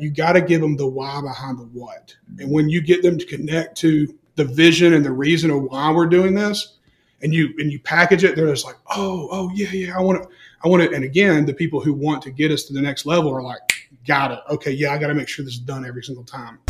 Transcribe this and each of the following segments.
you got to give them the why behind the what. And when you get them to connect to the vision and the reason of why we're doing this, and you package it, they're just like, oh yeah, I want to. And again, the people who want to get us to the next level are like, got it. Okay, yeah, I got to make sure this is done every single time.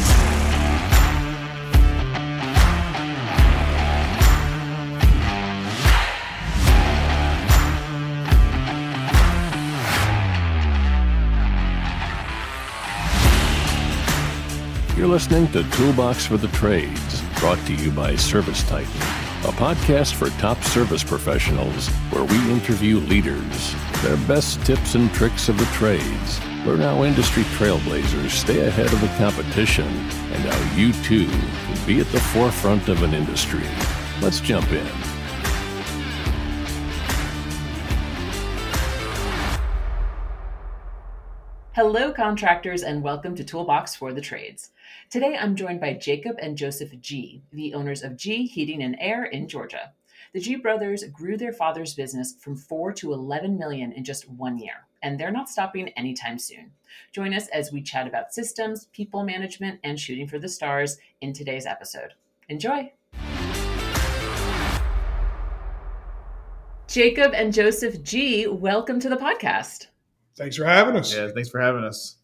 You're listening to Toolbox for the Trades, brought to you by ServiceTitan, a podcast for top service professionals where we interview leaders, their best tips and tricks of the trades, learn how industry trailblazers stay ahead of the competition, and how you too can be at the forefront of an industry. Let's jump in. Hello, contractors, and welcome to Toolbox for the Trades. Today, I'm joined by Jacob and Joseph G, the owners of G Heating and Air in Georgia. The G brothers grew their father's business from 4 to 11 million in just 1 year, and they're not stopping anytime soon. Join us as we chat about systems, people management, and shooting for the stars in today's episode. Enjoy. Jacob and Joseph G, welcome to the podcast. Thanks for having us. Yeah, thanks for having us.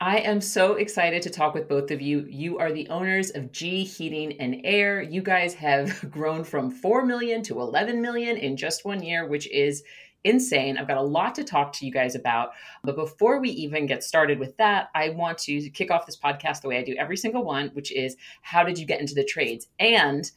I am so excited to talk with both of you. You are the owners of G Heating and Air. You guys have grown from 4 million to 11 million in just 1 year, which is insane. I've got a lot to talk to you guys about. But before we even get started with that, I want to kick off this podcast the way I do every single one, which is, how did you get into the trades? And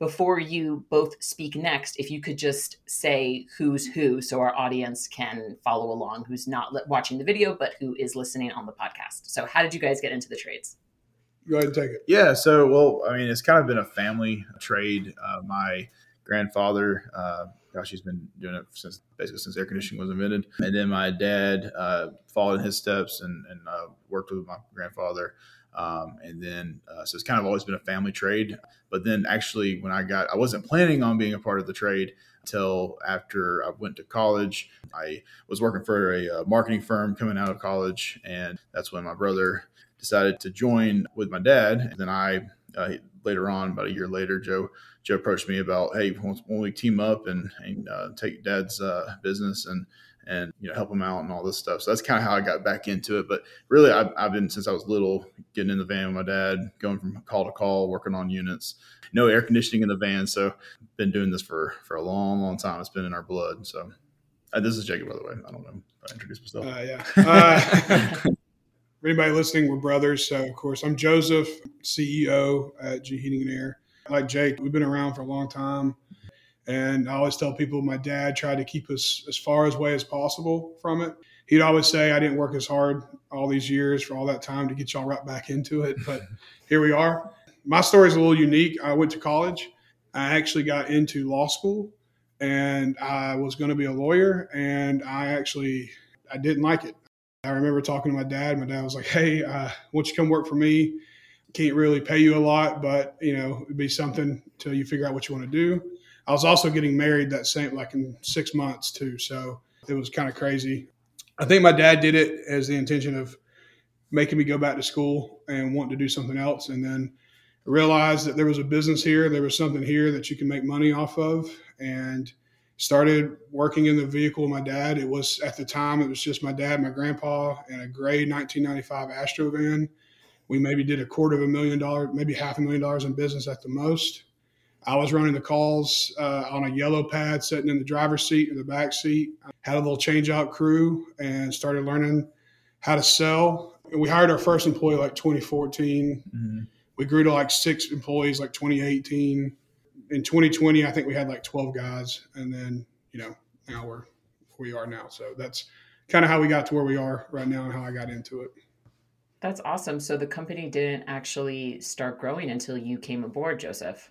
before you both speak next, if you could just say who's who so our audience can follow along, who's not watching the video, but who is listening on the podcast. So how did you guys get into the trades? Go ahead and take it. Yeah. So, it's kind of been a family trade. My grandfather, he's been doing it since air conditioning was invented. And then my dad followed in his steps and worked with my grandfather. So it's kind of always been a family trade. But then actually I wasn't planning on being a part of the trade until after I went to college. I was working for a marketing firm coming out of college. And that's when my brother decided to join with my dad. And then about a year later, Joe approached me about, hey, when we team up and take dad's business and help him out and all this stuff. So that's kind of how I got back into it. But really, I've been, since I was little, getting in the van with my dad, going from call to call, working on units, no air conditioning in the van. So I've been doing this for a long, long time. It's been in our blood. So this is Jacob, by the way. I don't know if I introduced myself. For anybody listening, we're brothers. So of course, I'm Joseph, CEO at G Heating and Air. Like Jake, we've been around for a long time. And I always tell people my dad tried to keep us as far away as possible from it. He'd always say, I didn't work as hard all these years for all that time to get y'all right back into it. But here we are. My story is a little unique. I went to college. I actually got into law school and I was going to be a lawyer. And I didn't like it. I remember talking to my dad. My dad was like, hey, why don't you come work for me? Can't really pay you a lot, but, it'd be something till you figure out what you want to do. I was also getting married that same, in 6 months too. So it was kind of crazy. I think my dad did it as the intention of making me go back to school and want to do something else. And then realized that there was a business here. There was something here that you can make money off of, and started working in the vehicle with my dad. It was, at the time, it was just my dad, my grandpa, and a gray 1995 Astro van. We maybe did $250,000, maybe $500,000 in business at the most. I was running the calls on a yellow pad, sitting in the driver's seat or the back seat. I had a little change-out crew and started learning how to sell. And we hired our first employee 2014. Mm-hmm. We grew to 6 employees 2018. In 2020, I think we had 12 guys. And then, now we're where we are now. So that's kind of how we got to where we are right now and how I got into it. That's awesome. So the company didn't actually start growing until you came aboard, Joseph.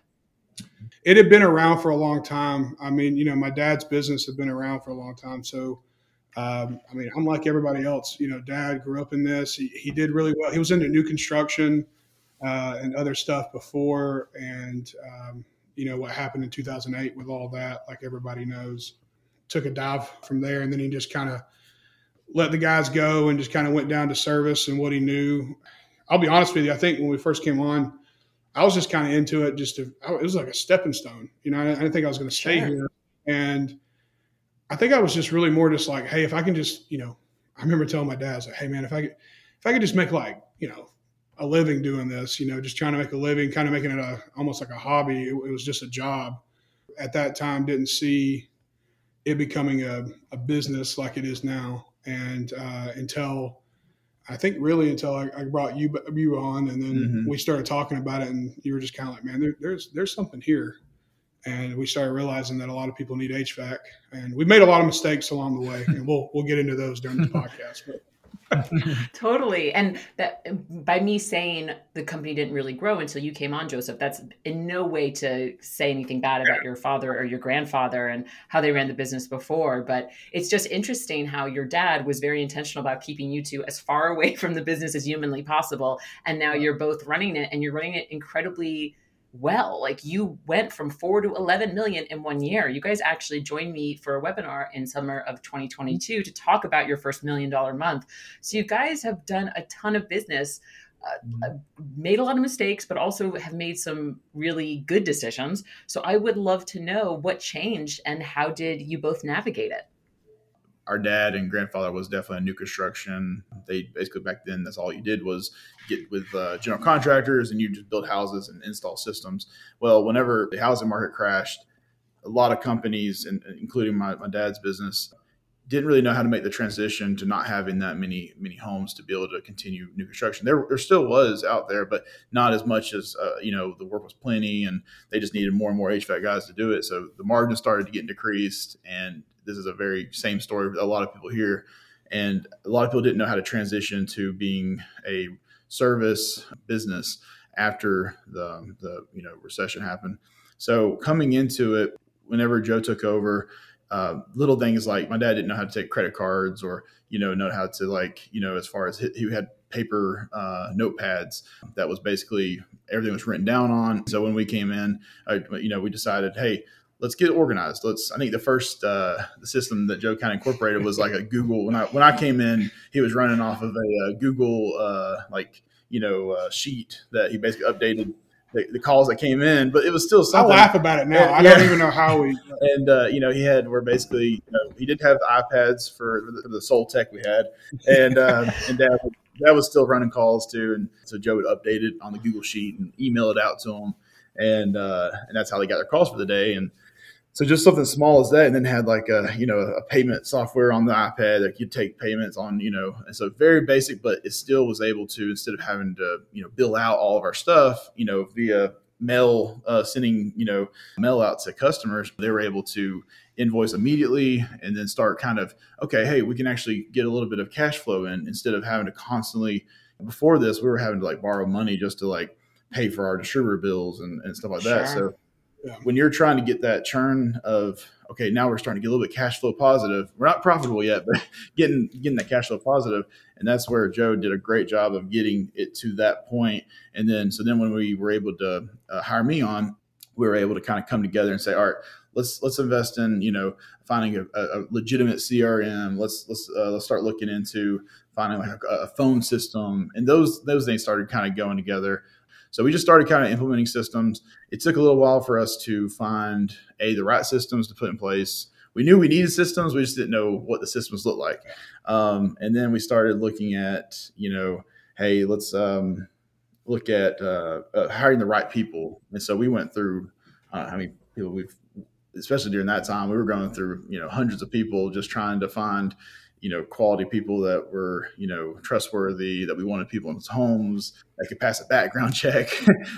It had been around for a long time. My dad's business had been around for a long time. So, I'm like everybody else, dad grew up in this. He did really well. He was into new construction and other stuff before. And, what happened in 2008 with all that, everybody knows, took a dive from there. And then he just kind of let the guys go and just kind of went down to service and what he knew. I'll be honest with you. I think when we first came on, I was just kind of into it. It was like a stepping stone. You know, I didn't think I was going to stay here. And I think I was just really more just like, hey, if I can just, you know, I remember telling my dad, I was like, hey man, if I could just make like, you know, a living doing this, you know, just trying to make a living, kind of making it almost like a hobby. It was just a job at that time. Didn't see it becoming a business like it is now. And until I brought you on, and then we started talking about it, and you were just kind of like, man, there's something here. And we started realizing that a lot of people need HVAC, and we made a lot of mistakes along the way, and we'll get into those during the podcast. But totally. And that by me saying the company didn't really grow until you came on, Joseph, that's in no way to say anything bad about your father or your grandfather and how they ran the business before. But it's just interesting how your dad was very intentional about keeping you two as far away from the business as humanly possible. And now you're both running it, and you're running it incredibly well. Like, you went from 4 to 11 million in 1 year. You guys actually joined me for a webinar in summer of 2022 to talk about your first $1 million month. So you guys have done a ton of business, made a lot of mistakes, but also have made some really good decisions. So I would love to know what changed and how did you both navigate it? Our dad and grandfather was definitely a new construction. They basically, back then, that's all you did was get with general contractors, and you just build houses and install systems. Well, whenever the housing market crashed, a lot of companies, and including my dad's business, didn't really know how to make the transition to not having that many homes to be able to continue new construction. There still was out there, but not as much as, you know, the work was plenty, and they just needed more and more HVAC guys to do it. So the margins started to get decreased, and this is a very same story with a lot of people here. And a lot of people didn't know how to transition to being a service business after the you know, recession happened. So coming into it, whenever Joe took over, little things like my dad didn't know how to take credit cards, or, you know how to, like, you know, as far as he had paper notepads that was basically everything was written down on. So when we came in, you know, we decided, hey, let's get organized. I think the first system that Joe kind of incorporated was like a Google. When I came in, he was running off of a Google sheet that he basically updated the calls that came in. But it was still something. I laugh about it now. Yeah. I don't even know how we. And he did have the iPads for the Soul Tech we had, and Dad was still running calls too. And so Joe would update it on the Google sheet and email it out to him, and that's how they got their calls for the day. And so just something small as that, and then had like a payment software on the iPad that you'd take payments on, you know, and so very basic, but it still was able to, instead of having to, you know, bill out all of our stuff, you know, via mail, sending, you know, mail out to customers, they were able to invoice immediately and then start kind of, okay, hey, we can actually get a little bit of cash flow in, instead of having to constantly, before this, we were having to like borrow money just to like pay for our distributor bills and stuff like that. So when you're trying to get that churn of, okay, now we're starting to get a little bit cash flow positive. We're not profitable yet, but getting that cash flow positive. And that's where Joe did a great job of getting it to that point. And then, so then when we were able to hire me on, we were able to kind of come together and say, all right, let's invest in, you know, finding a legitimate CRM. Let's start looking into finding like a phone system. And those things started kind of going together. So we just started kind of implementing systems. It took a little while for us to find the right systems to put in place. We knew we needed systems. We just didn't know what the systems looked like. And then we started looking at, you know, hey, let's look at hiring the right people. And so we went through, I don't know how many people especially during that time, we were going through, you know, hundreds of people just trying to find, you know, quality people that were, you know, trustworthy, that we wanted people in homes that could pass a background check.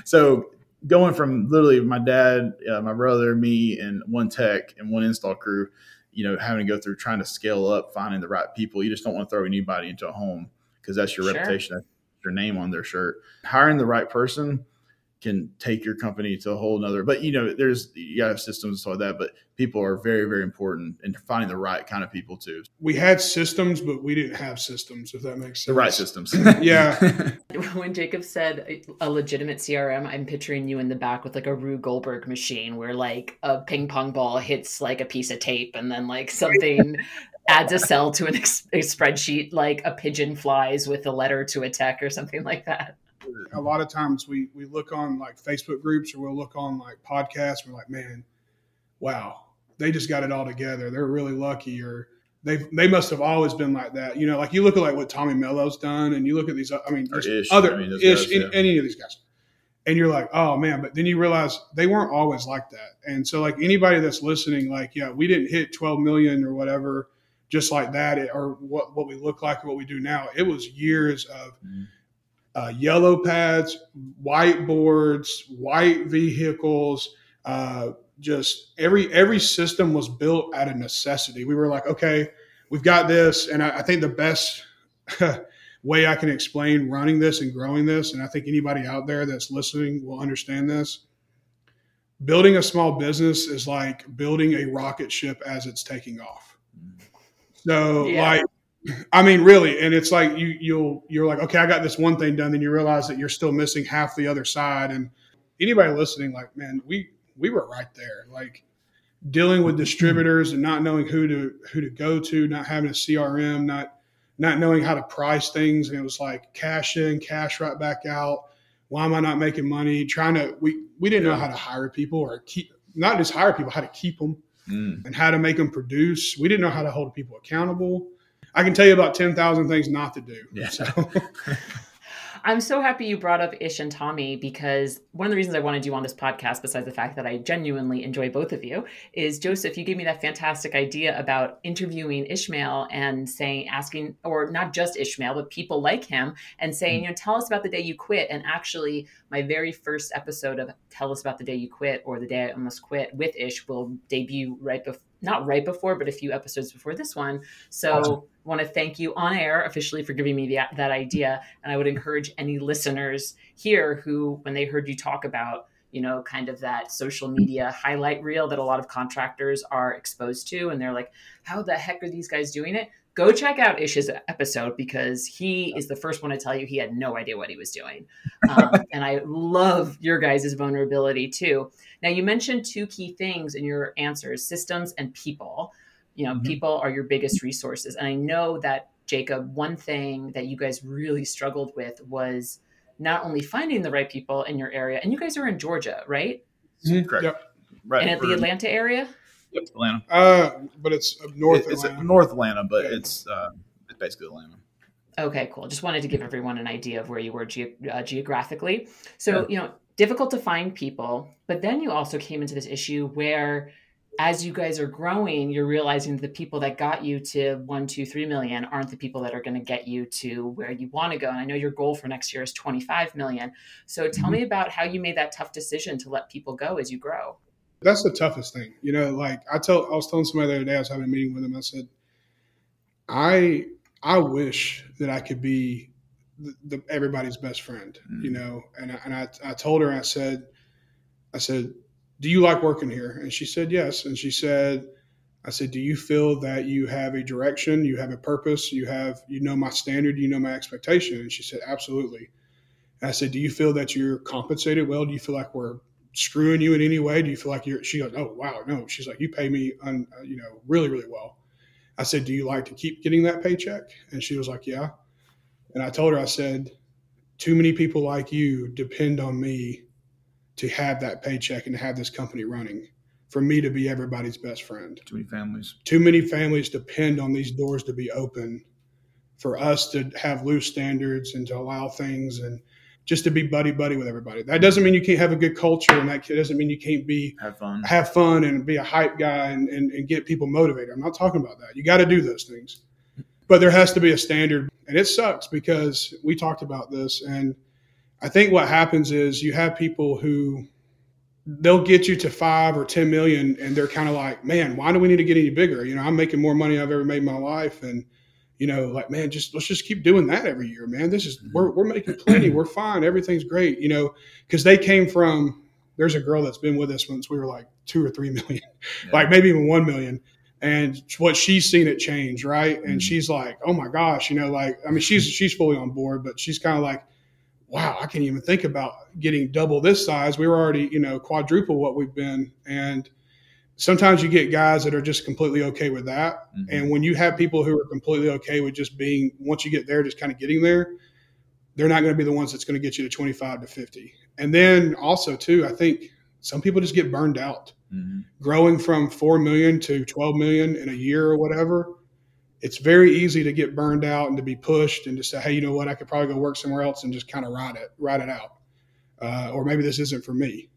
So going from literally my dad, my brother, me, and one tech and one install crew, you know, having to go through trying to scale up, finding the right people. You just don't want to throw anybody into a home because that's your reputation, that's your name on their shirt. Hiring the right person can take your company to a whole nother, but you know, you gotta have systems and stuff like that, but people are very, very important, and finding the right kind of people too. We had systems, but we didn't have systems, if that makes sense. The right systems. Yeah. When Jacob said a legitimate CRM, I'm picturing you in the back with like a Rube Goldberg machine where like a ping pong ball hits like a piece of tape and then like something adds a cell to a spreadsheet, like a pigeon flies with a letter to a tech or something like that. A lot of times we look on like Facebook groups, or we'll look on like podcasts. We're like, man, wow, they just got it all together. They're really lucky, or they must have always been like that. You know, like you look at like what Tommy Mello's done, and you look at these, any of these guys, and you're like, oh man, but then you realize they weren't always like that. And so like anybody that's listening, like, yeah, we didn't hit 12 million or whatever, just like that, or what we look like, or what we do now. It was years of yellow pads, whiteboards, white vehicles, just every system was built out of necessity. We were like, okay, we've got this. And I think the best way I can explain running this and growing this, and I think anybody out there that's listening will understand this, building a small business is like building a rocket ship as it's taking off. So yeah. Like, I mean, really, and it's like you're like, okay, I got this one thing done. Then you realize that you're still missing half the other side. And anybody listening, like, man, we were right there, like dealing with distributors and not knowing who to go to, not having a CRM, not knowing how to price things. And it was like cash in, cash right back out. Why am I not making money? We didn't know how to hire people, or how to keep them and how to make them produce. We didn't know how to hold people accountable. I can tell you about 10,000 things not to do. Yeah. So. I'm so happy you brought up Ish and Tommy, because one of the reasons I wanted you on this podcast, besides the fact that I genuinely enjoy both of you, is Joseph, you gave me that fantastic idea about interviewing Ishmael and asking, or not just Ishmael, but people like him, and saying, you know, tell us about the day you quit. And actually my very first episode of Tell Us About the Day You Quit, or The Day I Almost Quit with Ish, will debut not right before, but a few episodes before this one. So awesome. Want to thank you on air officially for giving me that idea. And I would encourage any listeners here who, when they heard you talk about, you know, kind of that social media highlight reel that a lot of contractors are exposed to, and they're like, how the heck are these guys doing it? Go check out Ish's episode, because he is the first one to tell you he had no idea what he was doing. And I love your guys' vulnerability too. Now, you mentioned two key things in your answers, systems and people. You know, people are your biggest resources. And I know that, Jacob, one thing that you guys really struggled with was not only finding the right people in your area, and you guys are in Georgia, right? Mm-hmm. Correct. Yep. Right. And at the Atlanta area? Yep, Atlanta. But it's up north. It's north Atlanta, but it's basically Atlanta. Okay, cool. Just wanted to give everyone an idea of where you were geographically. So, you know, difficult to find people, but then you also came into this issue where, as you guys are growing, you're realizing the people that got you to 1, 2, 3 million aren't the people that are going to get you to where you want to go. And I know your goal for next year is 25 million. So tell me about how you made that tough decision to let people go as you grow. That's the toughest thing. You know, like I was telling somebody the other day, I was having a meeting with them. I said, I wish that I could be everybody's best friend, you know? And I told her, I said, do you like working here? And she said, yes. And I said, do you feel that you have a direction? You have a purpose? You know, my standard, you know, my expectation. And she said, absolutely. And I said, do you feel that you're compensated well? Do you feel like we're screwing you in any way? Do you feel like she goes, oh, wow, no. She's like, you pay me, you know, really, really well. I said, do you like to keep getting that paycheck? And she was like, yeah. And I told her, I said, too many people like you depend on me to have that paycheck and to have this company running for me to be everybody's best friend. Too many families depend on these doors to be open for us to have loose standards and to allow things and just to be buddy with everybody. That doesn't mean you can't have a good culture, and that doesn't mean you can't have fun and be a hype guy and get people motivated. I'm not talking about that. You got to do those things, but there has to be a standard. And it sucks, because we talked about this, and I think what happens is you have people who they'll get you to 5 or 10 million, and they're kind of like, man, why do we need to get any bigger? You know, I'm making more money I've ever made in my life. And, you know, like, man, let's just keep doing that every year, man. This is, we're making plenty. We're fine. Everything's great. You know, cause they came from, there's a girl that's been with us since we were like 2 or 3 million, like maybe even 1 million. And what she's seen it change. Right. And she's like, oh my gosh, you know, like, I mean, she's fully on board, but she's kind of like, wow, I can't even think about getting double this size. We were already, you know, quadruple what we've been. And sometimes you get guys that are just completely okay with that. Mm-hmm. And when you have people who are completely okay with just being, once you get there, just kind of getting there, they're not going to be the ones that's going to get you to 25 to 50. And then also too, I think some people just get burned out. Mm-hmm. Growing from 4 million to 12 million in a year or whatever, it's very easy to get burned out and to be pushed and to say, hey, you know what, I could probably go work somewhere else and just kind of ride it out. Or maybe this isn't for me.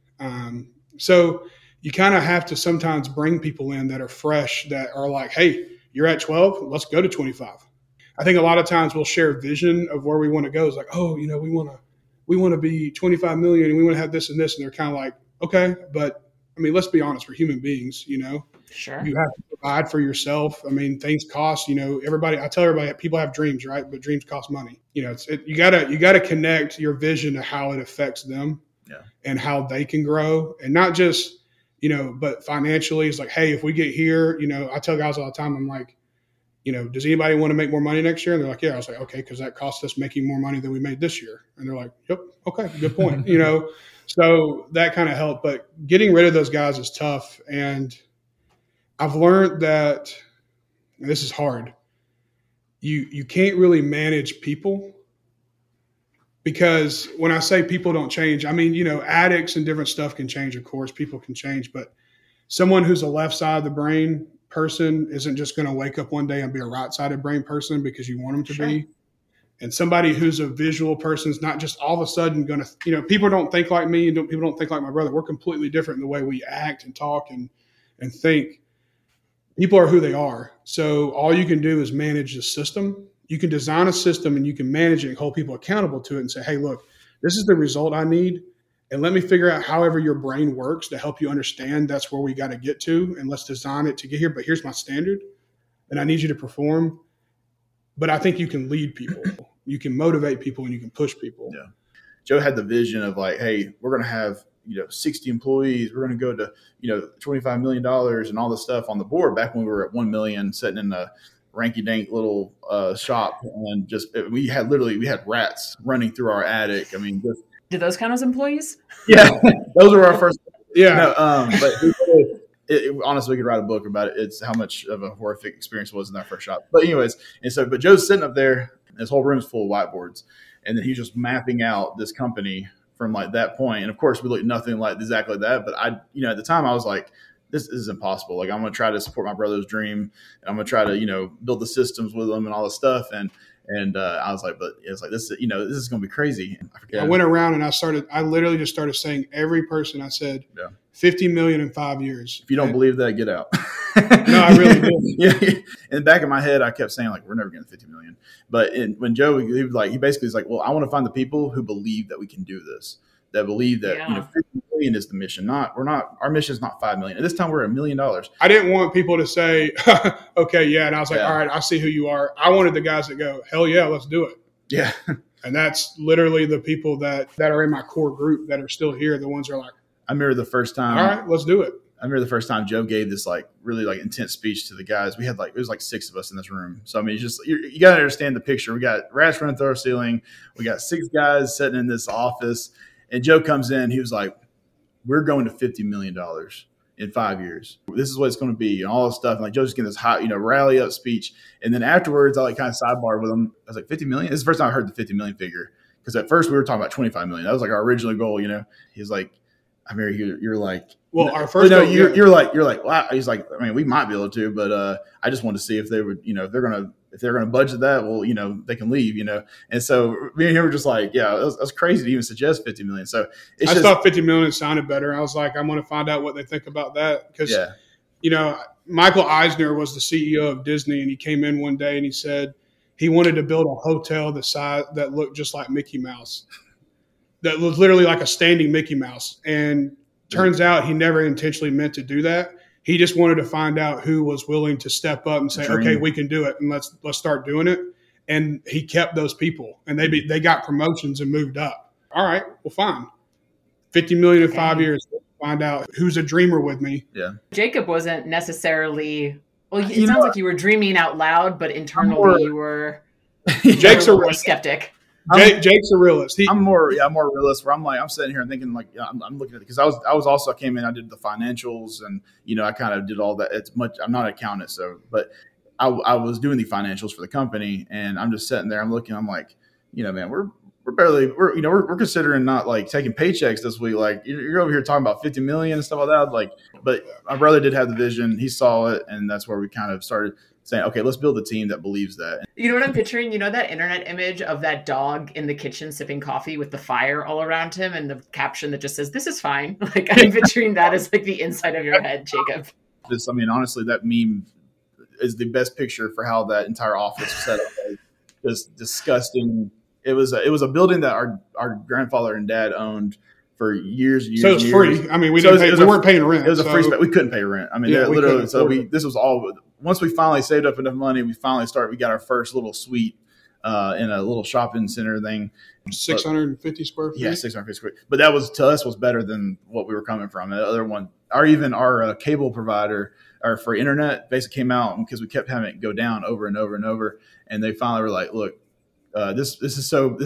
So you kind of have to sometimes bring people in that are fresh, that are like, hey, you're at 12, let's go to 25. I think a lot of times we'll share a vision of where we want to go. It's like, oh, you know, we want to be 25 million and we want to have this and this. And they're kind of like, okay, but I mean, let's be honest, we're human beings, you know. Sure. You have to provide for yourself. I mean, things cost, you know, everybody, I tell everybody, people have dreams, right? But dreams cost money. You know, you gotta connect your vision to how it affects them and how they can grow, and not just, you know, but financially. It's like, hey, if we get here, you know, I tell guys all the time, I'm like, you know, does anybody want to make more money next year? And they're like, yeah. I was like, okay, because that cost us making more money than we made this year. And they're like, yep, okay, good point. You know, so that kind of helped. But getting rid of those guys is tough. And I've learned that, and this is hard, you can't really manage people, because when I say people don't change, I mean, you know, addicts and different stuff can change, of course, people can change, but someone who's a left side of the brain person isn't just going to wake up one day and be a right-sided brain person because you want them to be. And somebody who's a visual person is not just all of a sudden going to, you know, people don't think like me and people don't think like my brother. We're completely different in the way we act and talk and think. People are who they are. So all you can do is manage the system. You can design a system and you can manage it and hold people accountable to it and say, hey, look, this is the result I need. And let me figure out however your brain works to help you understand that's where we got to get to, and let's design it to get here. But here's my standard, and I need you to perform. But I think you can lead people, you can motivate people, and you can push people. Yeah. Joe had the vision of like, hey, we're going to have, you know, 60 employees. We're going to go to, you know, $25 million and all this stuff on the board back when we were at 1 million sitting in the ranky-dank little shop. And just we had rats running through our attic. I mean, just. Did those count as employees? Yeah, those were our first. Yeah, no, but honestly, we could write a book about it. It's how much of a horrific experience it was in that first shop. But anyways, and so, but Joe's sitting up there, his whole room's full of whiteboards, and then he's just mapping out this company from like that point. And of course, we looked nothing like exactly that. But I, you know, at the time, I was like, this is impossible. Like, I'm going to try to support my brother's dream, and I'm going to try to, you know, build the systems with him and all this stuff, And I was like, but it's like this, you know, this is going to be crazy. I went around and I literally just started saying every person I said, 50 million in 5 years. If you don't believe that, get out. No, I really didn't. Yeah. In the back of my head, I kept saying like, we're never getting 50 million. But when Joe, he basically was like, well, I want to find the people who believe that we can do this, that believe that, you know, 50 million is the mission. Our mission is not 5 million. At this time, we're $1 million. I didn't want people to say, okay, yeah. And I was like, all right, I see who you are. I wanted the guys that go, hell yeah, let's do it. Yeah. And that's literally the people that are in my core group that are still here. The ones that are like, I remember the first time. All right, let's do it. I remember the first time Joe gave this like really like intense speech to the guys. We had like, it was like 6 of us in this room. So, I mean, it's just, you got to understand the picture. We got rats running through our ceiling. We got 6 guys sitting in this office. And Joe comes in, he was like, we're going to $50 million in 5 years. This is what it's going to be and all this stuff. And like Joe's getting this hot, you know, rally up speech. And then afterwards, I like kind of sidebarred with him. I was like, 50 million? This is the first time I heard the 50 million figure. Because at first we were talking about 25 million. That was like our original goal, you know. He's like, I mean, you're like, well, our first, no, you're like, well, he's like, I mean, we might be able to, but I just wanted to see if they would, you know, if they're going to budget that, well, you know, they can leave, you know? And so me and him were just like, yeah, that's crazy to even suggest 50 million. So I thought 50 million sounded better. I was like, I'm going to find out what they think about that. Cause you know, Michael Eisner was the CEO of Disney, and he came in one day and he said he wanted to build a hotel the size that looked just like Mickey Mouse. That was literally like a standing Mickey Mouse. And turns out he never intentionally meant to do that. He just wanted to find out who was willing to step up and say, okay, we can do it. And let's start doing it. And he kept those people, and they got promotions and moved up. All right, well, fine. 50 million in 5 years. Find out who's a dreamer with me. Yeah. Jacob wasn't necessarily, well, it sounds like you were dreaming out loud, but internally you were a skeptic. Jake's a realist. I'm more realist. Where I'm like, I'm sitting here and thinking, like, I'm looking at it because I was also, I came in, I did the financials, and I kind of did all that. It's much. I'm not an accountant, but I was doing the financials for the company, and I'm just sitting there. I'm looking. I'm like, man, we're considering not like taking paychecks this week. Like you're over here talking about 50 million and stuff like that. Like, but my brother did have the vision. He saw it. And that's where we kind of started saying, okay, let's build a team that believes that. You know what I'm picturing? You know, that internet image of that dog in the kitchen sipping coffee with the fire all around him and the caption that just says, "This is fine." Like I'm picturing that as like the inside of your head, Jacob. Just, honestly, that meme is the best picture for how that entire office was set up. Like, just disgusting. It was a building that our grandfather and dad owned for years. So it was free. We weren't paying rent. It was a free space. We couldn't pay rent. Literally. So this was all. Once we finally saved up enough money, we got our first little suite in a little shopping center thing. 650 square feet. Yeah, 650 square feet. But that was, to us, was better than what we were coming from. The other one, or even our cable provider, or for internet, basically came out because we kept having it go down over and over and over, and they finally were like, "Look. This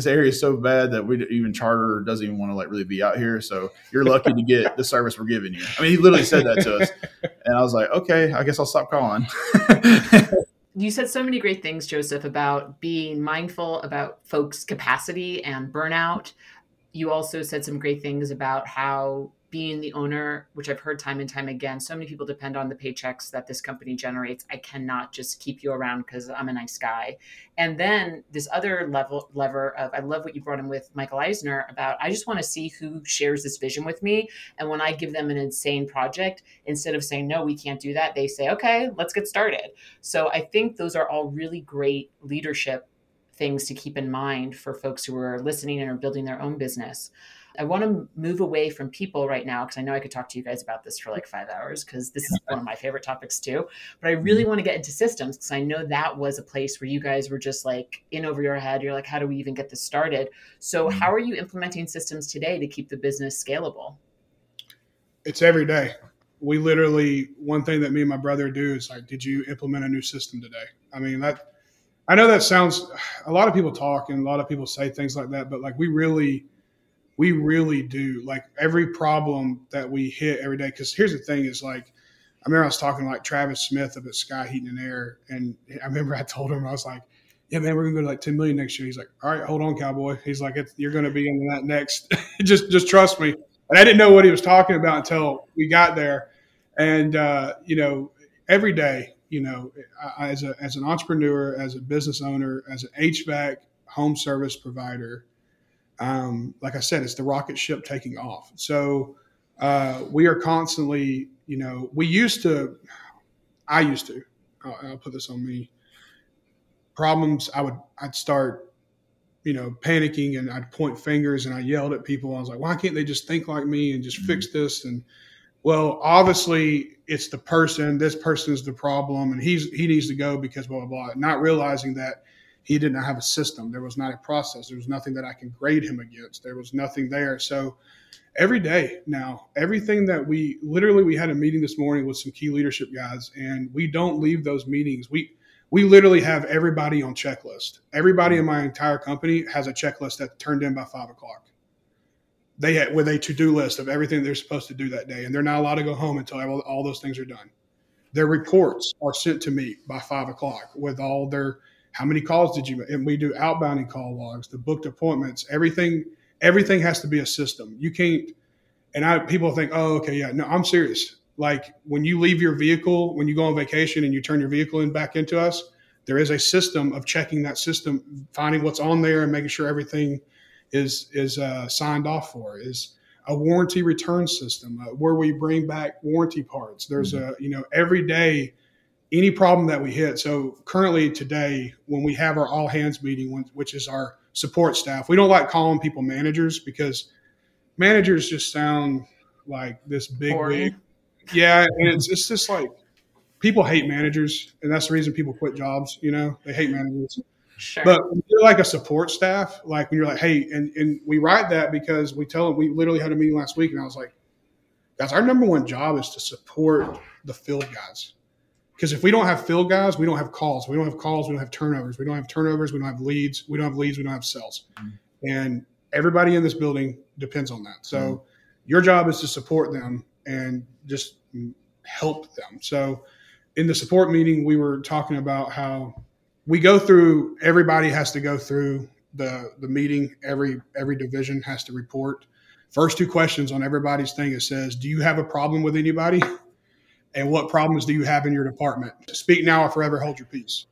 area is so bad that even Charter doesn't even want to like really be out here. So you're lucky to get the service we're giving you." He literally said that to us, and I was like, okay, I guess I'll stop calling. You said so many great things, Joseph, about being mindful about folks' capacity and burnout. You also said some great things about how being the owner, which I've heard time and time again, so many people depend on the paychecks that this company generates. I cannot just keep you around because I'm a nice guy. And then this other lever of, I love what you brought in with Michael Eisner about, I just want to see who shares this vision with me. And when I give them an insane project, instead of saying, "No, we can't do that," they say, "Okay, let's get started." So I think those are all really great leadership things to keep in mind for folks who are listening and are building their own business. I want to move away from people right now because I know I could talk to you guys about this for like 5 hours because this is one of my favorite topics too. But I really want to get into systems because I know that was a place where you guys were just like in over your head. You're like, how do we even get this started? So how are you implementing systems today to keep the business scalable? It's every day. We literally, one thing that me and my brother do is like, did you implement a new system today? I know that sounds, a lot of people talk and a lot of people say things like that, but like we really do, like every problem that we hit every day. Cause here's the thing is like, I remember I was talking to like Travis Smith up at Sky Heating and Air. And I remember I told him, I was like, "Yeah, man, we're gonna go to like 10 million next year." He's like, "All right, hold on, cowboy." He's like, "You're going to be in that next, just trust me." And I didn't know what he was talking about until we got there. And, every day, as an entrepreneur, as a business owner, as an HVAC home service provider, like I said, it's the rocket ship taking off. So we are constantly, I'll put this on me. Problems, I'd start, panicking and I'd point fingers and I yelled at people. I was like, "Why can't they just think like me and just fix this?" And well, obviously it's the person, this person is the problem and he needs to go because blah, blah, blah. Not realizing that he did not have a system. There was not a process. There was nothing that I can grade him against. There was nothing there. So every day now, everything that we had a meeting this morning with some key leadership guys, and we don't leave those meetings. We literally have everybody on checklist. Everybody in my entire company has a checklist that's turned in by 5:00. They had with a to-do list of everything they're supposed to do that day, and they're not allowed to go home until all those things are done. Their reports are sent to me by 5:00 with all their how many calls did you make? And we do outbound and call logs, the booked appointments, everything has to be a system. You can't. And people think, "Oh, okay, yeah." No, I'm serious. Like when you leave your vehicle, when you go on vacation and you turn your vehicle in back into us, there is a system of checking that system, finding what's on there and making sure everything is signed off for. Is a warranty return system where we bring back warranty parts. There's every day, any problem that we hit. So currently today, when we have our all hands meeting, which is our support staff, we don't like calling people managers because managers just sound like this big. Yeah. And it's just like people hate managers. And that's the reason people quit jobs. They hate managers. Sure. But when you're like a support staff, like when you're like, "Hey," and we write that because we tell them, we literally had a meeting last week and I was like, "Guys, our number one job is to support the field guys. Because if we don't have field guys, we don't have calls. We don't have calls. We don't have turnovers. We don't have turnovers. We don't have leads. We don't have leads. We don't have sales. Mm-hmm. And everybody in this building depends on that. So mm-hmm. your job is to support them and just help them. So in the support meeting, we were talking about how we go through, everybody has to go through the meeting. Every division has to report. First two questions on everybody's thing, it says, do you have a problem with anybody? And what problems do you have in your department? Speak now or forever hold your peace.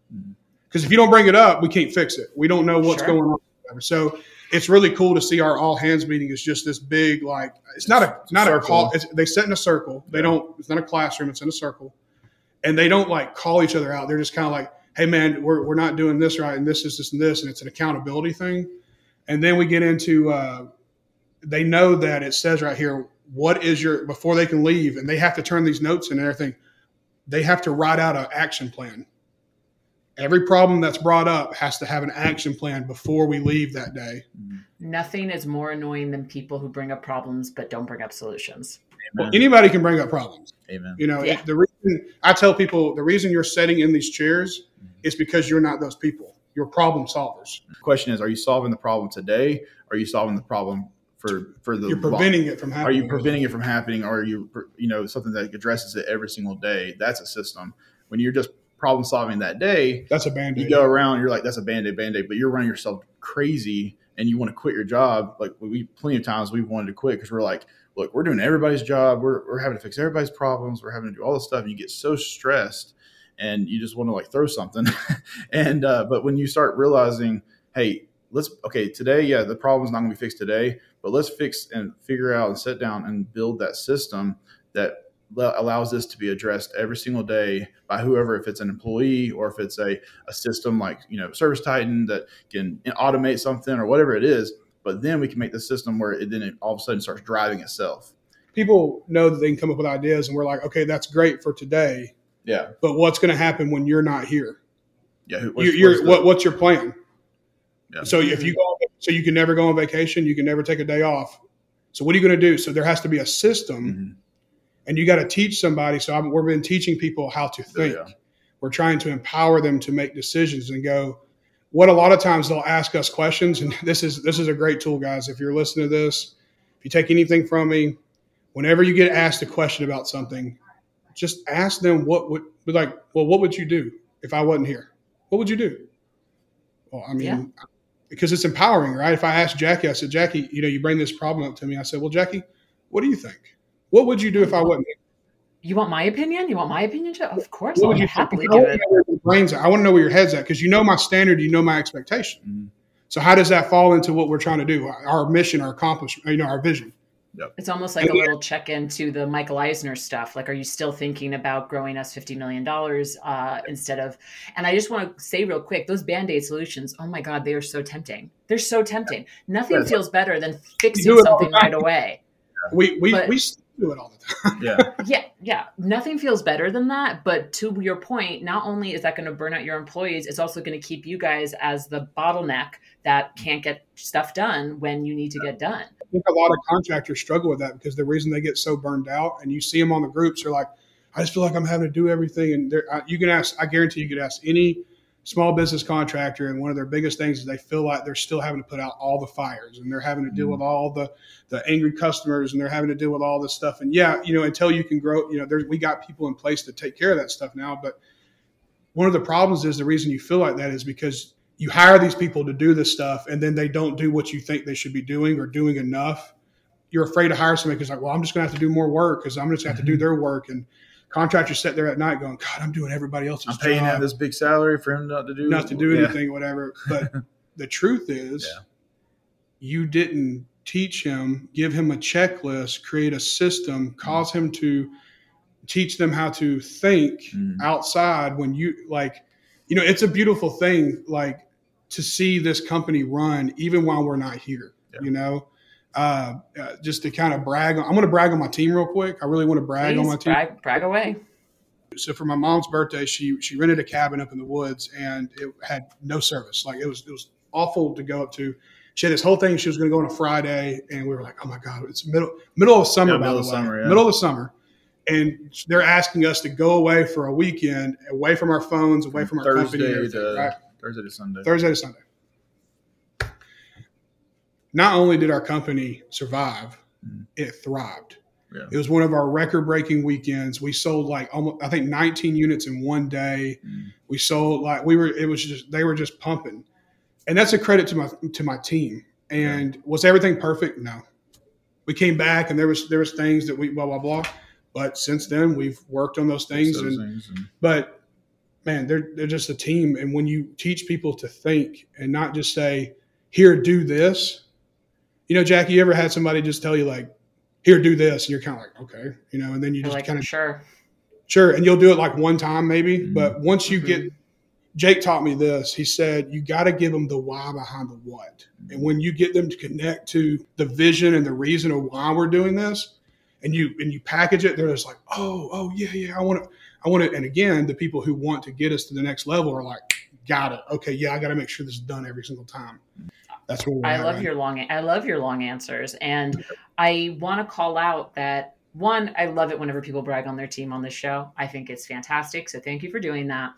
Because mm-hmm. if you don't bring it up, we can't fix it. We don't know what's sure. going on. So it's really cool to see our all hands meeting is just this big, like, it's not a call. They sit in a circle. They don't, it's not a classroom. It's in a circle. And they don't like call each other out. They're just kind of like, hey man, we're not doing this right. And this, and this. And it's an accountability thing. And then we get into, they know that it says right here, what is your, before they can leave and they have to turn these notes in and everything, they have to write out an action plan. Every problem that's brought up has to have an action plan before we leave that day. Nothing is more annoying than people who bring up problems but don't bring up solutions. Well, anybody can bring up problems. Amen. You know, yeah. The reason I tell people, the reason you're sitting in these chairs is because you're not those people. You're problem solvers. The question is, are you solving the problem today? Or are you solving the problem for the, you're preventing it from happening. Are you preventing it from happening? Or are you, you know, something that addresses it every single day? That's a system. When you're just problem solving that day, that's a Band-Aid. You go around, you're like, that's a Band-Aid, but you're running yourself crazy and you want to quit your job. Like we plenty of times we've wanted to quit because we're like, look, we're doing everybody's job. We're having to fix everybody's problems. We're having to do all this stuff. And you get so stressed and you just want to like throw something. And, but when you start realizing, hey, today, yeah, the problem's not going to be fixed today, but let's fix and figure out and sit down and build that system that allows this to be addressed every single day by whoever, if it's an employee or if it's a system like, you know, ServiceTitan that can automate something or whatever it is. But then we can make the system where it all of a sudden starts driving itself. People know that they can come up with ideas and we're like, okay, that's great for today. Yeah. But what's going to happen when you're not here? Yeah. What's your plan? Yeah. So if you go, so you can never go on vacation, you can never take a day off. So what are you going to do? So there has to be a system, mm-hmm. and you got to teach somebody. So we've been teaching people how to think. Yeah. We're trying to empower them to make decisions and go. What a lot of times they'll ask us questions, and this is a great tool, guys. If you're listening to this, if you take anything from me, whenever you get asked a question about something, just ask them what would you do if I wasn't here? What would you do? Well, I mean. Yeah. Because it's empowering, right? If I asked Jackie, I said, Jackie, you know, you bring this problem up to me. I said, well, Jackie, what do you think? What would you do if I wasn't here? You want my opinion? You want my opinion? Of course. What would you happily do it? I want to know where your head's at because you know my standard, you know my expectation. Mm-hmm. So how does that fall into what we're trying to do? Our mission, our accomplishment, you know, our vision. Yep. It's almost like a little check into the Michael Eisner stuff. Like, are you still thinking about growing us $50 million instead of, and I just want to say real quick, those Band-Aid solutions, oh my God, they are so tempting. They're so tempting. Nothing feels better than fixing something right away. We do it all the time. Yeah. Nothing feels better than that. But to your point, not only is that going to burn out your employees, it's also going to keep you guys as the bottleneck that can't get stuff done when you need to get done. I think a lot of contractors struggle with that because the reason they get so burned out, and you see them on the groups, they're like, I just feel like I'm having to do everything. And I guarantee you could ask any small business contractor, and one of their biggest things is they feel like they're still having to put out all the fires, and they're having to deal with all the angry customers, and they're having to deal with all this stuff. And yeah, you know, until you can grow, you know, we got people in place to take care of that stuff now. But one of the problems is the reason you feel like that is because you hire these people to do this stuff, and then they don't do what you think they should be doing or doing enough. You're afraid to hire somebody because, like, well, I'm just going to have to do more work because I'm just going to have to do their work. And contractors sit there at night going, God, I'm doing everybody else's job. I'm paying out this big salary for him not to do anything, whatever. But the truth is, you didn't teach him, give him a checklist, create a system, cause him to teach them how to think outside when you like. You know, it's a beautiful thing, like, to see this company run even while we're not here, you know, just to kind of brag. I'm going to brag on my team real quick. I really want to brag on my team. Brag away. So for my mom's birthday, she rented a cabin up in the woods, and it had no service. Like, it was awful to go up to. She had this whole thing. She was going to go on a Friday, and we were like, oh, my God, it's middle of summer, by the way. Middle of the summer. And they're asking us to go away for a weekend, away from our phones, away from our company. Thursday to Sunday. Thursday to Sunday. Not only did our company survive, it thrived. Yeah. It was one of our record-breaking weekends. We sold like almost, I think, 19 units in one day. We sold like they were just pumping, and that's a credit to my team. And was everything perfect? No. We came back, and there was things that we blah blah blah. But since then, we've worked on those things. But man, they're just a team. And when you teach people to think and not just say, "Here, do this," Jackie, you ever had somebody just tell you like, "Here, do this," and you're kind of like, "Okay," and then you just kind of sure, and you'll do it like one time maybe. Mm-hmm. But once you get, Jake taught me this. He said you got to give them the why behind the what, and when you get them to connect to the vision and the reason of why we're doing this. And you package it, they're just like, oh yeah, I want to. And again, the people who want to get us to the next level are like, got it, okay, yeah, I got to make sure this is done every single time. That's what I love your long answers, and I want to call out that one. I love it whenever people brag on their team on this show. I think it's fantastic. So thank you for doing that.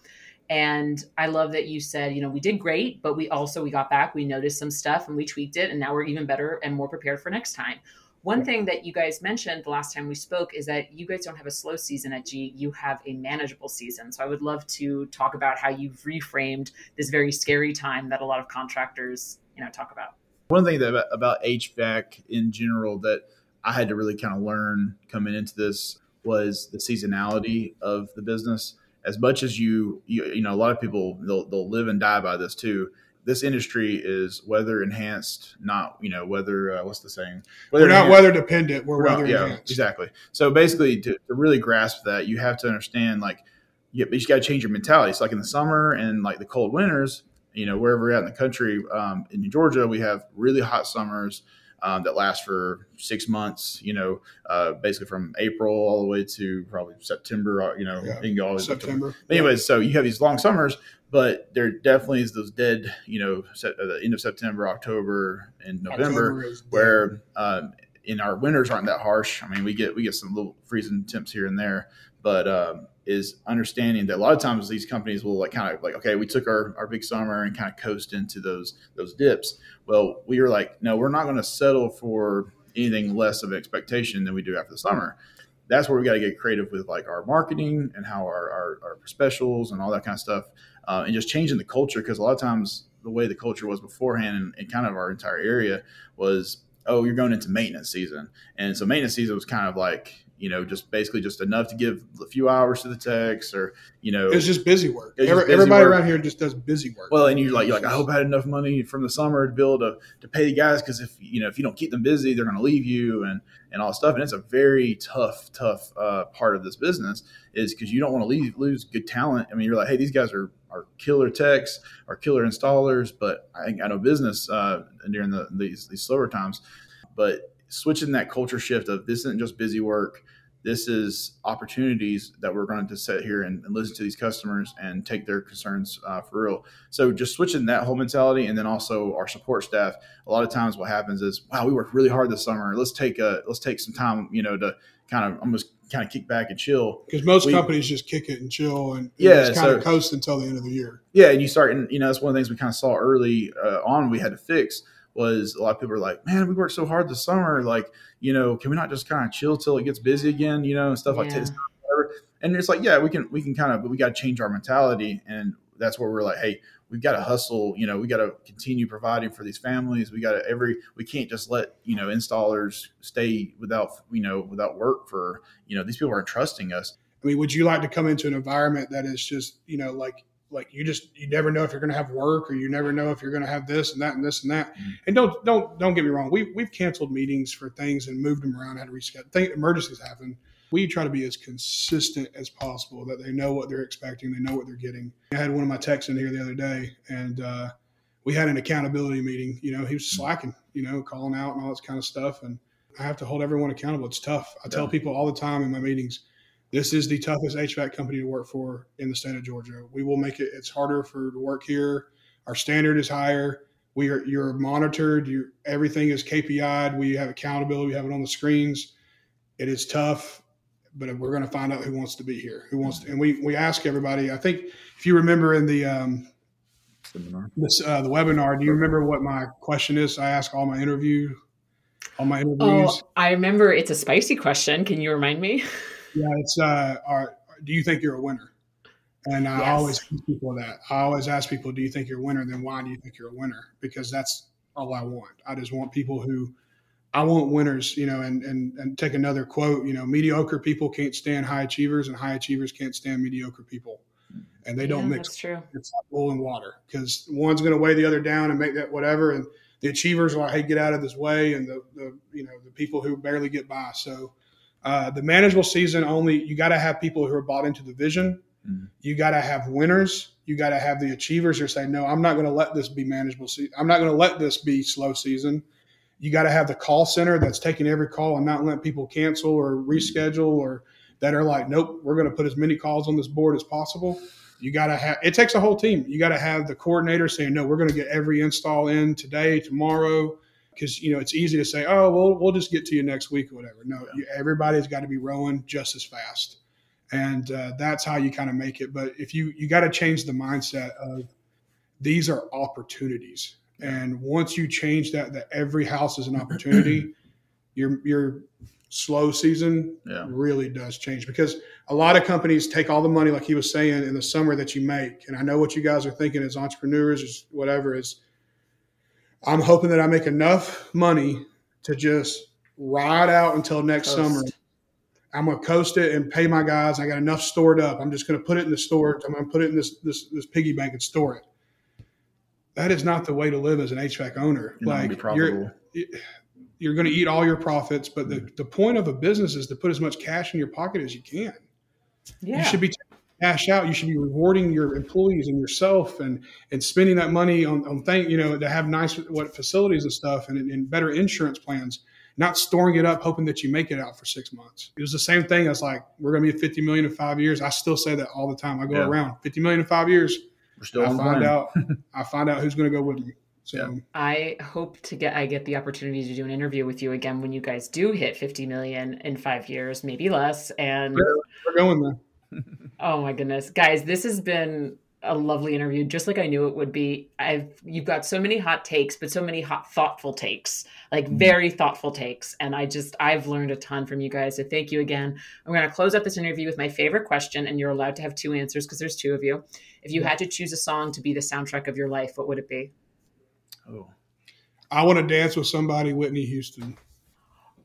And I love that you said, we did great, but we got back, we noticed some stuff, and we tweaked it, and now we're even better and more prepared for next time. One thing that you guys mentioned the last time we spoke is that you guys don't have a slow season at G. You have a manageable season. So I would love to talk about how you've reframed this very scary time that a lot of contractors, talk about. One thing that about HVAC in general that I had to really kind of learn coming into this was the seasonality of the business. As much as you a lot of people, they'll live and die by this too. This industry is weather enhanced, not, weather, what's the saying? We're not weather dependent, we're weather enhanced. Exactly. So basically to really grasp that, you have to understand, you just got to change your mentality. So in the summer and the cold winters, wherever you're at in the country, in Georgia, we have really hot summers that last for 6 months, basically from April all the way to probably September, you can go all September. Anyways, so you have these long summers. But there definitely is those dead, the end of September, October, and November, where in our winters aren't that harsh. I mean, we get some little freezing temps here and there, but is understanding that a lot of times these companies will okay, we took our big summer and kind of coast into those dips. Well, we were like, no, we're not going to settle for anything less of an expectation than we do after the summer. That's where we got to get creative with our marketing and how our specials and all that kind of stuff. And just changing the culture, because a lot of times the way the culture was beforehand and kind of our entire area was, you're going into maintenance season. And so maintenance season was kind of just basically just enough to give a few hours to the techs or, It was just busy work. Everybody around here just does busy work. Well, and you're like, I hope I had enough money from the summer to be able to pay the guys, because if you don't keep them busy, they're going to leave you and all stuff. And it's a very tough part of this business is because you don't want to lose good talent. I mean, you're like, hey, these guys are killer techs, are killer installers, but I know business during these slower times. But switching that culture shift of this isn't just busy work, this is opportunities that we're going to sit here and listen to these customers and take their concerns for real. So just switching that whole mentality, and then also our support staff. A lot of times, what happens is, wow, we worked really hard this summer. Let's take some time, to kind of kick back and chill, because most companies just kick it and chill and kind of coast until the end of the year. Yeah, and that's one of the things we kind of saw early on. We had to fix was a lot of people were like, man, we worked so hard this summer. Can we not just kind of chill till it gets busy again? And stuff like this. And it's like, yeah, we can kind of, but we got to change our mentality. And that's where we're like, hey, we've got to hustle. We got to continue providing for these families. We got to we can't just let, installers stay without work for, these people aren't trusting us. I mean, would you like to come into an environment that is just, you never know if you're going to have work, or you never know if you're going to have this and that and this and that. Mm-hmm. And don't get me wrong. We've canceled meetings for things and moved them around, had to reschedule. Emergencies happen. We try to be as consistent as possible, that they know what they're expecting. They know what they're getting. I had one of my techs in here the other day, and we had an accountability meeting. He was slacking, calling out and all this kind of stuff. And I have to hold everyone accountable. It's tough. I tell people all the time in my meetings, this is the toughest HVAC company to work for in the state of Georgia. We will make it. It's harder to work here. Our standard is higher. You're monitored. Everything is KPI'd. We have accountability. We have it on the screens. It is tough, but we're going to find out who wants to be here, who wants to, and we ask everybody. I think if you remember in the webinar, do you remember what my question is? I ask all my interviews. Oh, I remember. It's a spicy question. Can you remind me? Yeah, it's do you think you're a winner? And I always ask people that. I always ask people, do you think you're a winner? And then why do you think you're a winner? Because that's all I want. I just want people I want winners, and take another quote, mediocre people can't stand high achievers and high achievers can't stand mediocre people. And they don't mix. That's true. It's like oil and water because one's going to weigh the other down and make that whatever. And the achievers are like, hey, get out of this way. And the people who barely get by. So the manageable season you got to have people who are bought into the vision. You got to have winners. You got to have the achievers who are saying, no, I'm not going to let this be manageable. I'm not going to let this be slow season. You got to have the call center that's taking every call and not letting people cancel or reschedule or that are like, nope, we're going to put as many calls on this board as possible. You got to have, it takes a whole team. You got to have the coordinator saying, no, we're going to get every install in today, tomorrow. Because, it's easy to say, oh, well, we'll just get to you next week or whatever. No, everybody's got to be rowing just as fast. And that's how you kind of make it. But if you got to change the mindset of these are opportunities. And once you change that every house is an opportunity, your slow season really does change. Because a lot of companies take all the money, like he was saying, in the summer that you make. And I know what you guys are thinking as entrepreneurs or whatever is, I'm hoping that I make enough money to just ride out until next summer. I'm going to coast it and pay my guys. I got enough stored up. I'm just going to put it in the storage. I'm going to put it in this piggy bank and store it. That is not the way to live as an HVAC owner. You're going to eat all your profits, but the point of a business is to put as much cash in your pocket as you can. Yeah. You should be taking cash out. You should be rewarding your employees and yourself and spending that money on things, to have nice facilities and stuff and better insurance plans. Not storing it up, hoping that you make it out for 6 months. It was the same thing. I was like, we're going to be at 50 million in 5 years. I still say that all the time. I go around 50 million in 5 years. We're still I find out who's going to go with me. So I hope I get the opportunity to do an interview with you again, when you guys do hit 50 million in 5 years, maybe less. And we're going there. Oh my goodness, guys, this has been a lovely interview. Just like I knew it would be. You've got so many hot takes, but so many thoughtful takes, like very thoughtful takes. And I've learned a ton from you guys. So thank you again. I'm going to close up this interview with my favorite question. And you're allowed to have two answers because there's two of you. If you had to choose a song to be the soundtrack of your life, what would it be? Oh, I Want to Dance with Somebody, Whitney Houston.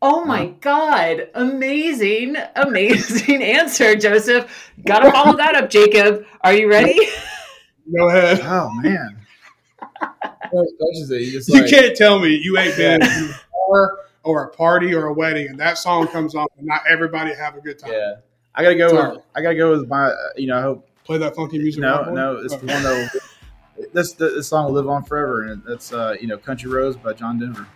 Oh my God. Amazing answer, Joseph. Got to follow that up, Jacob. Are you ready? Go ahead. Oh, man. You can't tell me you ain't been to or a party or a wedding and that song comes on and not everybody have a good time. Yeah. I got to go with my, I hope. Play that funky music. No, it's the one that this song will live on forever. And that's, Country Roads by John Denver.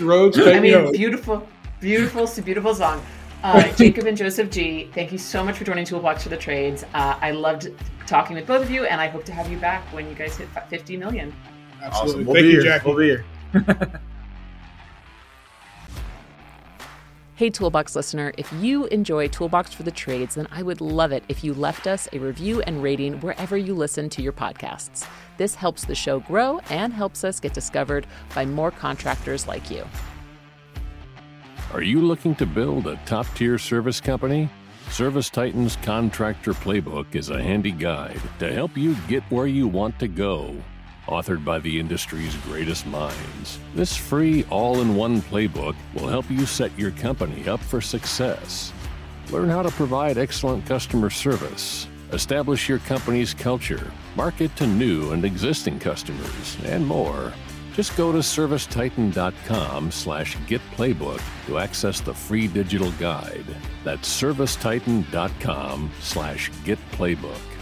Roads, beautiful, it's a beautiful song. Jacob and Joseph G, thank you so much for joining Toolbox for the Trades. I loved talking with both of you, and I hope to have you back when you guys hit 50 million. Absolutely. Awesome. Thank you, Jackie. We'll be here. Hey, Toolbox listener, if you enjoy Toolbox for the Trades, then I would love it if you left us a review and rating wherever you listen to your podcasts. This helps the show grow and helps us get discovered by more contractors like you. Are you looking to build a top-tier service company? ServiceTitan's Contractor Playbook is a handy guide to help you get where you want to go. Authored by the industry's greatest minds, this free all-in-one playbook will help you set your company up for success. Learn how to provide excellent customer service, establish your company's culture, market to new and existing customers, and more. Just go to servicetitan.com/getplaybook to access the free digital guide. That's servicetitan.com/getplaybook.